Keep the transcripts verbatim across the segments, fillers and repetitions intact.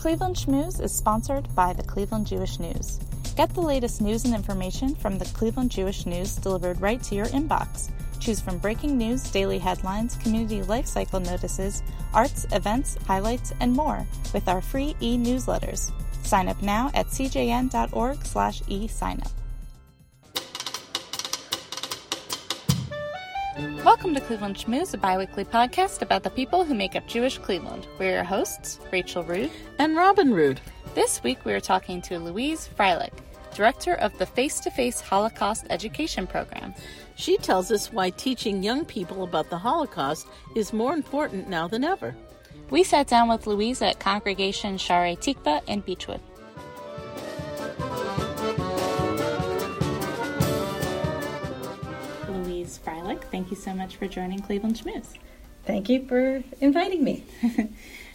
Cleveland Schmooze is sponsored by the Cleveland Jewish News. Get the latest news and information from the Cleveland Jewish News delivered right to your inbox. Choose from breaking news, daily headlines, community life cycle notices, arts, events, highlights, and more with our free e-newsletters. Sign up now at cjn.org slash e-signup. Welcome to Cleveland Schmooze, a bi-weekly podcast about the people who make up Jewish Cleveland. We're your hosts, Rachel Rood and Robin Rood. This week we are talking to Louise Freilich, director of the Face-to-Face Holocaust Education Program. She tells us why teaching young people about the Holocaust is more important now than ever. We sat down with Louise at Congregation Shaarei Tikvah in Beechwood. Freilich, thank you so much for joining Cleveland Schmooze. Thank you for inviting me.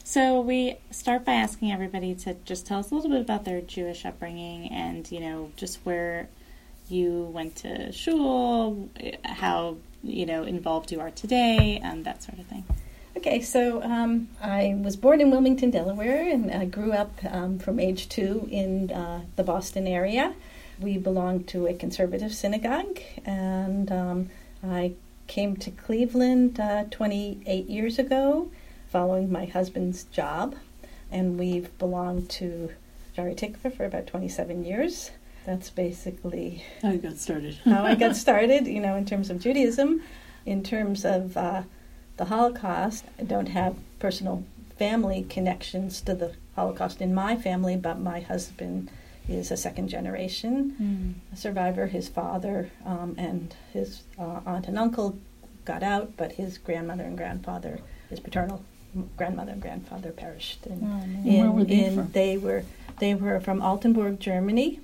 So we start by asking everybody to just tell us a little bit about their Jewish upbringing and, you know, just where you went to shul, how, you know, involved you are today, um, that sort of thing. Okay, so um, I was born in Wilmington, Delaware, and I grew up um, from age two in uh, the Boston area. We belonged to a conservative synagogue, and um, I came to Cleveland uh, twenty-eight years ago following my husband's job, and we've belonged to Shaarei Tikvah for about twenty-seven years. That's basically how I got started. how I got started, you know, in terms of Judaism. In terms of uh, the Holocaust, I don't have personal family connections to the Holocaust in my family, but my husband is a second-generation mm. survivor. His father um, and his uh, aunt and uncle got out, but his grandmother and grandfather, his paternal grandmother and grandfather, perished. And, oh, and in, where were they in, from? They were, they were from Altenburg, Germany,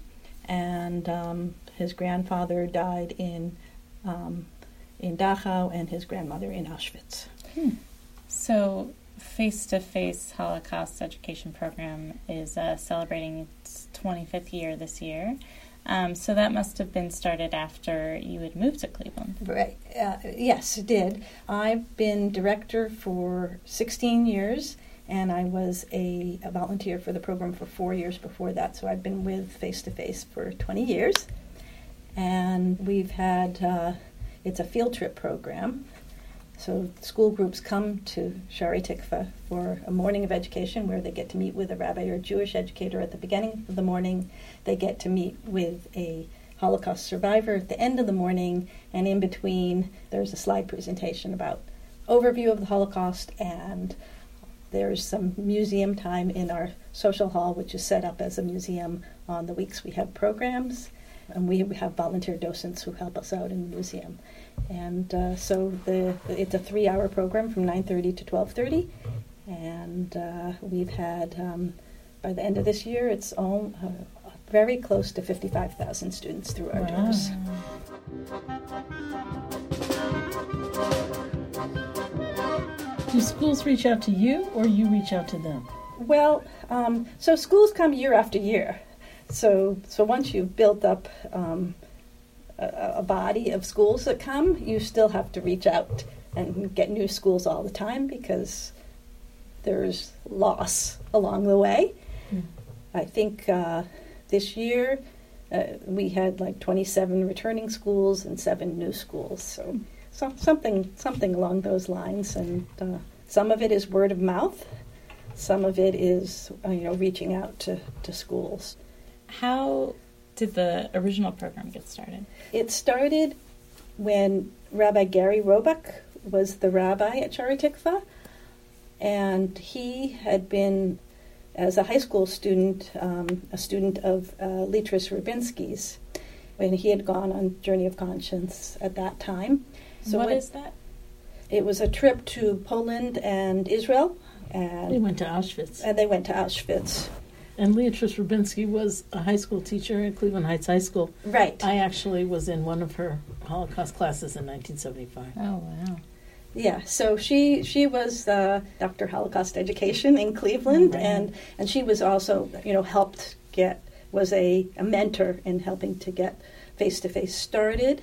and um, his grandfather died in um, in Dachau, and his grandmother in Auschwitz. Hmm. So Face-to-Face Holocaust Education Program is uh, celebrating its twenty-fifth year this year. Um, so that must have been started after you had moved to Cleveland. Right. Uh, yes, it did. I've been director for sixteen years, and I was a, a volunteer for the program for four years before that. So I've been with Face-to-Face for twenty years. And we've had, uh, it's a field trip program. So school groups come to Shaarei Tikvah for a morning of education where they get to meet with a rabbi or a Jewish educator at the beginning of the morning. They get to meet with a Holocaust survivor at the end of the morning. And in between, there's a slide presentation about overview of the Holocaust. And there's some museum time in our social hall, which is set up as a museum on the weeks we have programs. And we have volunteer docents who help us out in the museum. And uh, so the it's a three-hour program from nine thirty to twelve thirty. And uh, we've had, um, by the end of this year, it's all, uh, very close to fifty-five thousand students through our wow. doors. Do schools reach out to you or you reach out to them? Well, um, so schools come year after year. So so once you've built up um, a, a body of schools that come, you still have to reach out and get new schools all the time because there's loss along the way. Mm. I think uh, this year uh, we had like twenty-seven returning schools and seven new schools. So, so something something along those lines. And uh, some of it is word of mouth. Some of it is uh, you know reaching out to, to schools. How did the original program get started? It started when Rabbi Gary Robach was the rabbi at Shaarei Tikvah, and he had been, as a high school student, um, a student of uh, Leatrice Rubinsky's, and he had gone on Journey of Conscience at that time. So what it, is that? It was a trip to Poland and Israel. And they went to Auschwitz. And they went to Auschwitz. And Leatrice Rubinsky was a high school teacher at Cleveland Heights High School. Right. I actually was in one of her Holocaust classes in nineteen seventy-five. Oh, wow. Yeah, so she she was uh, Doctor Holocaust Education in Cleveland, right. and, and she was also, you know, helped get, was a, a mentor in helping to get Face-to-Face started.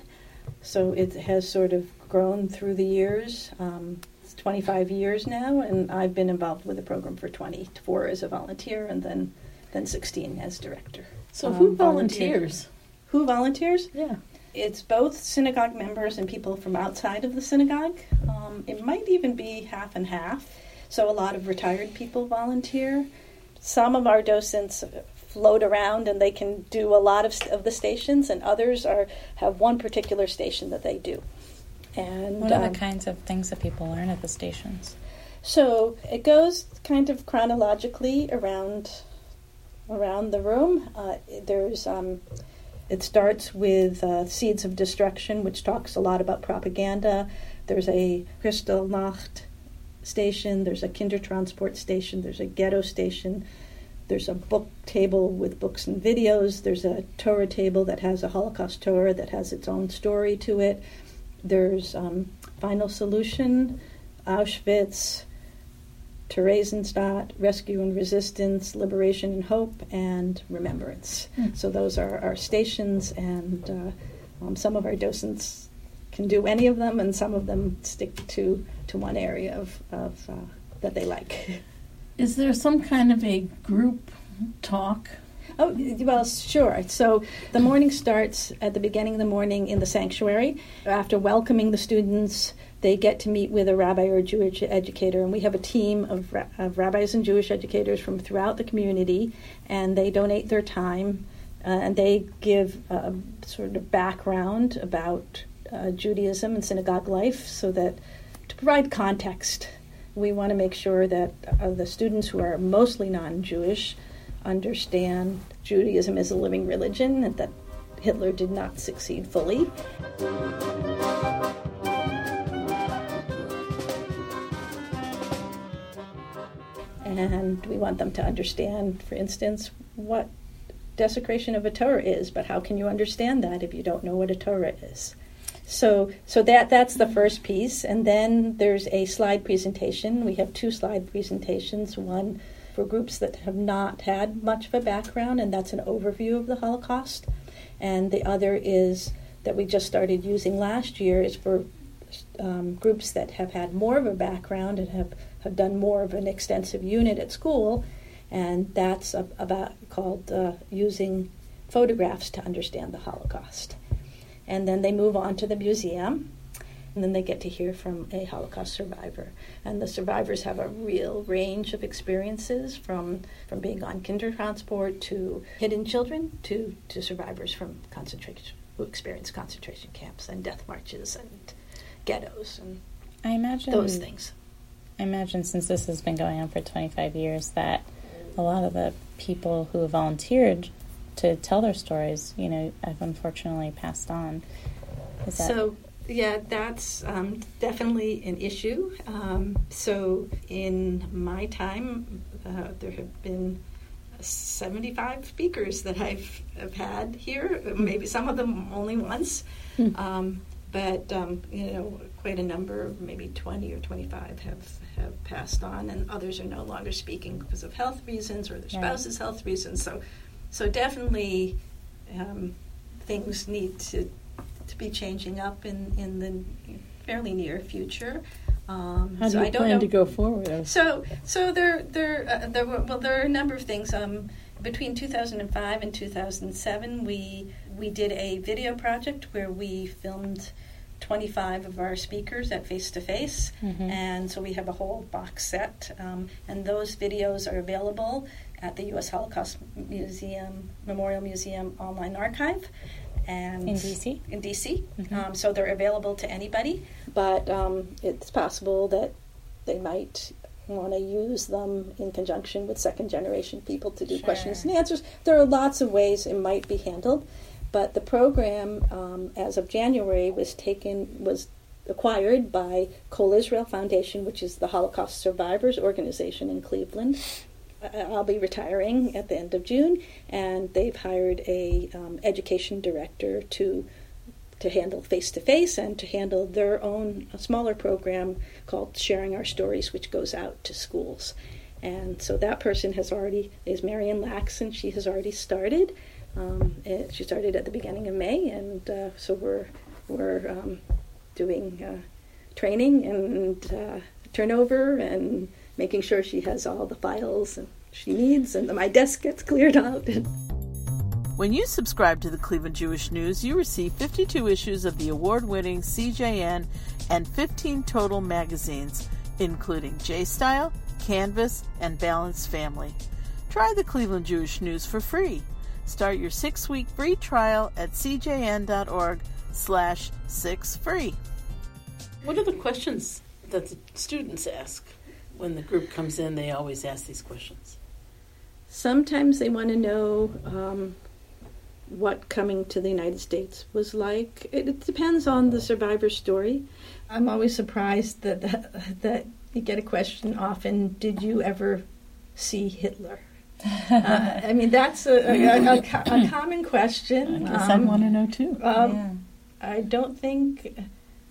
So it has sort of grown through the years. Um, twenty-five years now, and I've been involved with the program for twenty-four as a volunteer, and then, then sixteen as director. So um, who volunteers? Who volunteers? Yeah. It's both synagogue members and people from outside of the synagogue. Um, it might even be half and half. So a lot of retired people volunteer. Some of our docents float around and they can do a lot of, st- of the stations, and others are have one particular station that they do. And what are um, the kinds of things that people learn at the stations? So it goes kind of chronologically around around the room. Uh, there's um, it starts with uh, Seeds of Destruction, which talks a lot about propaganda. There's a Kristallnacht station. There's a Kindertransport station. There's a ghetto station. There's a book table with books and videos. There's a Torah table that has a Holocaust Torah that has its own story to it. There's um, Final Solution, Auschwitz, Theresienstadt, Rescue and Resistance, Liberation and Hope, and Remembrance. Mm. So those are our stations, and uh, um, some of our docents can do any of them, and some of them stick to, to one area of, of uh, that they like. Is there some kind of a group talk? Oh, well, sure. So the morning starts at the beginning of the morning in the sanctuary. After welcoming the students, they get to meet with a rabbi or a Jewish educator, and we have a team of, of rabbis and Jewish educators from throughout the community, and they donate their time, uh, and they give a sort of background about uh, Judaism and synagogue life, so that to provide context, we want to make sure that uh, the students who are mostly non-Jewish understand Judaism as a living religion, and that Hitler did not succeed fully. And we want them to understand, for instance, what desecration of a Torah is, but how can you understand that if you don't know what a Torah is? So so that that's the first piece, and then there's a slide presentation. We have two slide presentations, one for groups that have not had much of a background, and that's an overview of the Holocaust. And the other is that we just started using last year is for um, groups that have had more of a background and have, have done more of an extensive unit at school, and that's a, about called uh, using photographs to understand the Holocaust. And then they move on to the museum, and then they get to hear from a Holocaust survivor. And the survivors have a real range of experiences, from, from being on Kindertransport to hidden children to, to survivors from concentration, who experienced concentration camps and death marches and ghettos and I imagine, those things. I imagine since this has been going on for twenty-five years that a lot of the people who volunteered to tell their stories, you know, have unfortunately passed on. Is that... So, Yeah, that's um, definitely an issue. Um, so in my time, uh, there have been seventy-five speakers that I've have had here, maybe some of them only once, um, but um, you know, quite a number, maybe twenty or twenty-five have, have passed on, and others are no longer speaking because of health reasons or their spouse's health reasons. So, so definitely um, things need to... to be changing up in, in the fairly near future. Um, How do so you I don't plan know. to go forward? So, so there, there, uh, there were, well, there are a number of things. Um, between two thousand five and two thousand seven, we we did a video project where we filmed twenty-five of our speakers at Face-to-Face, mm-hmm. and so we have a whole box set, um, and those videos are available at the U S Holocaust Museum, Memorial Museum Online Archive. And in D C? In D C. Mm-hmm. Um, so they're available to anybody, but um, it's possible that they might want to use them in conjunction with second-generation people to do sure. questions and answers. There are lots of ways it might be handled, but the program, um, as of January, was taken was acquired by Cole Israel Foundation, which is the Holocaust Survivors Organization in Cleveland. I'll be retiring at the end of June, and they've hired a um, education director to to handle Face-to-Face and to handle their own smaller program called Sharing Our Stories, which goes out to schools. And so that person has already, is Marian Lacks, and she has already started. Um, it, she started at the beginning of May, and uh, so we're, we're um, doing uh, training and uh, turnover and making sure she has all the files she needs and my desk gets cleared out. When you subscribe to the Cleveland Jewish News, you receive fifty-two issues of the award-winning C J N and fifteen total magazines, including J-Style, Canvas, and Balanced Family. Try the Cleveland Jewish News for free. Start your six-week free trial at c j n dot org slash six free. What are the questions that the students ask? When the group comes in, they always ask these questions. Sometimes they want to know um, what coming to the United States was like. It, it depends on the survivor's story. I'm always surprised that, that that you get a question often, did you ever see Hitler? uh, I mean, that's a, a, a, a common question. I guess um, I want to know, too. Um, yeah. I don't think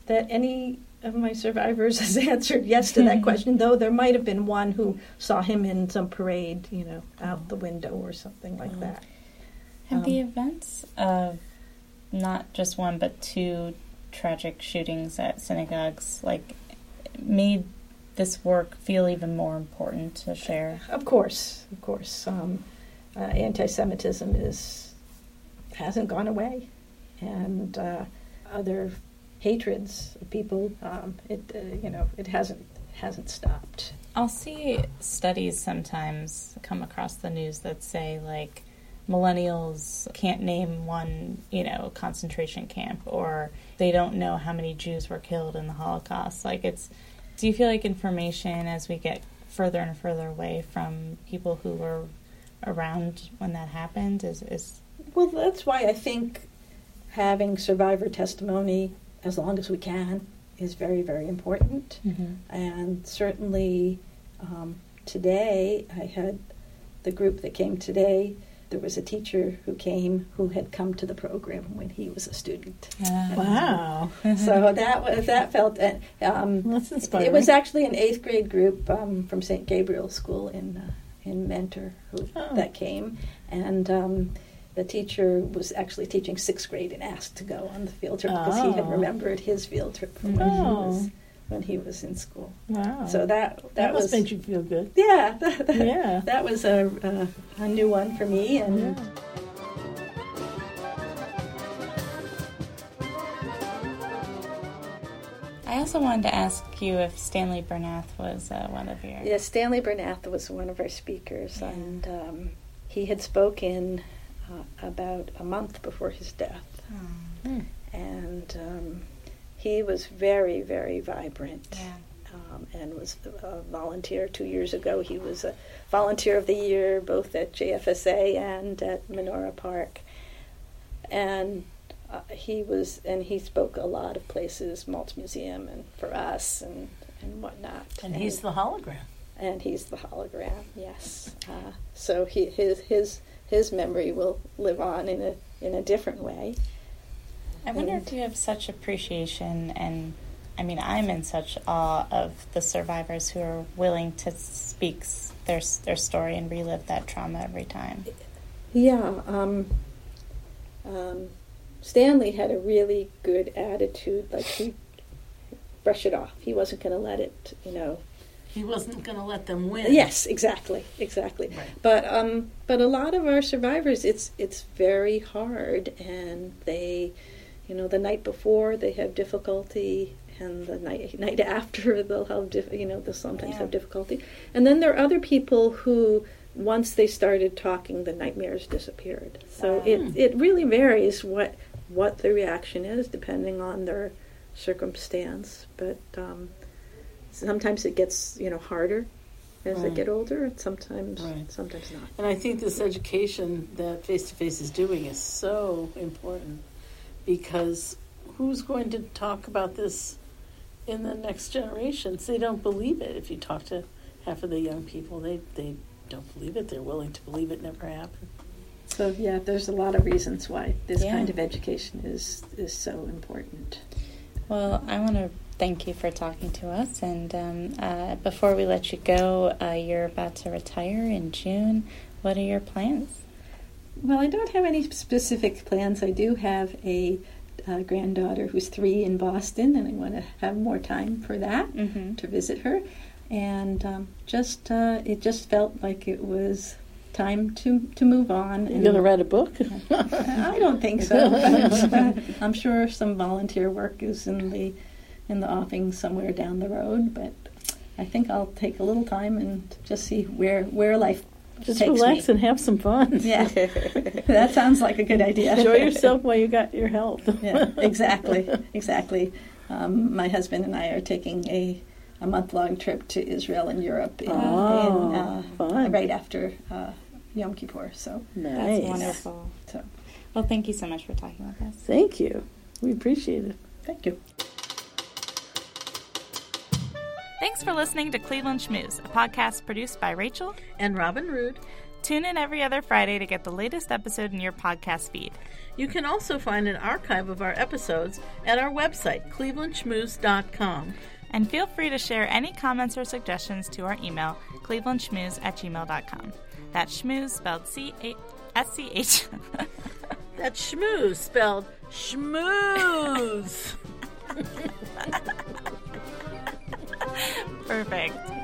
that any of my survivors has answered yes to that question, though there might have been one who saw him in some parade, you know, out oh. the window or something like oh. that. Have um, the events of not just one but two tragic shootings at synagogues, like, made this work feel even more important to share? Of course, of course. Um, uh, anti-Semitism is hasn't gone away, and uh, other hatreds of people, um, it uh, you know, it hasn't hasn't stopped. I'll see studies sometimes come across the news that say, like, millennials can't name one, you know, concentration camp, or they don't know how many Jews were killed in the Holocaust. Like, it's, do you feel like information, as we get further and further away from people who were around when that happened, is, is... Well, that's why I think having survivor testimony as long as we can is very, very important. Mm-hmm. And certainly um, today, I had the group that came today, there was a teacher who came who had come to the program when he was a student. Uh, wow. So that was, that felt... Um, That's inspiring. It was actually an eighth grade group um, from Saint Gabriel School in uh, in Mentor who oh. that came. And um, the teacher was actually teaching sixth grade and asked to go on the field trip oh. because he had remembered his field trip from when, oh. he, was, when he was in school. Wow. So that that, that was... That must make you feel good. Yeah. That, that, yeah. that was a... Uh, A new one for me. And yeah. I also wanted to ask you if Stanley Bernath was uh, one of your... Yes, Stanley Bernath was one of our speakers, yeah. and um, he had spoken uh, about a month before his death, oh. and um, he was very, very vibrant. Yeah. Um, and was a volunteer two years ago. He was a volunteer of the year both at J F S A and at Menorah Park. And uh, he was, and he spoke a lot of places, Maltz Museum and for us and, and whatnot. And, and he's the hologram. And he's the hologram, yes. Uh, so he, his his his memory will live on in a in a different way. I wonder and, if you have such appreciation and. I mean, I'm in such awe of the survivors who are willing to speak their their story and relive that trauma every time. Yeah. Um, um, Stanley had a really good attitude. Like, he brushed it off. He wasn't going to let it, you know. He wasn't going to let them win. Yes, exactly, exactly. Right. But um, but a lot of our survivors, it's it's very hard, and they, you know, the night before they have difficulty. And the night night after, they'll have dif- you know they'll sometimes yeah. have difficulty. And then there are other people who, once they started talking, the nightmares disappeared. So oh. it it really varies what what the reaction is depending on their circumstance. But um, sometimes it gets you know harder as right. they get older, and sometimes right. sometimes not. And I think this education that Face-to-Face is doing is so important, because who's going to talk about this in the next generations? They don't believe it. If you talk to half of the young people, they, they don't believe it. They're willing to believe it never happened. So, yeah, there's a lot of reasons why this yeah. kind of education is, is so important. Well, I want to thank you for talking to us. And um, uh, before we let you go, uh, you're about to retire in June. What are your plans? Well, I don't have any specific plans. I do have a uh, granddaughter who's three in Boston, and I want to have more time for that, mm-hmm. to visit her. And um, just uh, it just felt like it was time to, to move on. You're going to write a book? I don't think so. But, uh, I'm sure some volunteer work is in the in the offing somewhere down the road. But I think I'll take a little time and just see where where life. Just relax me. And have some fun. Yeah, that sounds like a good idea. Enjoy yourself while you got your health. Yeah, exactly, exactly. Um, my husband and I are taking a, a month-long trip to Israel and Europe in, oh, in, uh, fun. right after uh, Yom Kippur. So nice. That's wonderful. So, well, thank you so much for talking with us. Thank you. We appreciate it. Thank you. Thanks for listening to Cleveland Schmooze, a podcast produced by Rachel and Robin Rood. Tune in every other Friday to get the latest episode in your podcast feed. You can also find an archive of our episodes at our website, cleveland schmooze dot com. And feel free to share any comments or suggestions to our email, cleveland schmooze at gmail dot com. That's schmooze spelled C A S C H. That's schmooze spelled schmooze. Perfect.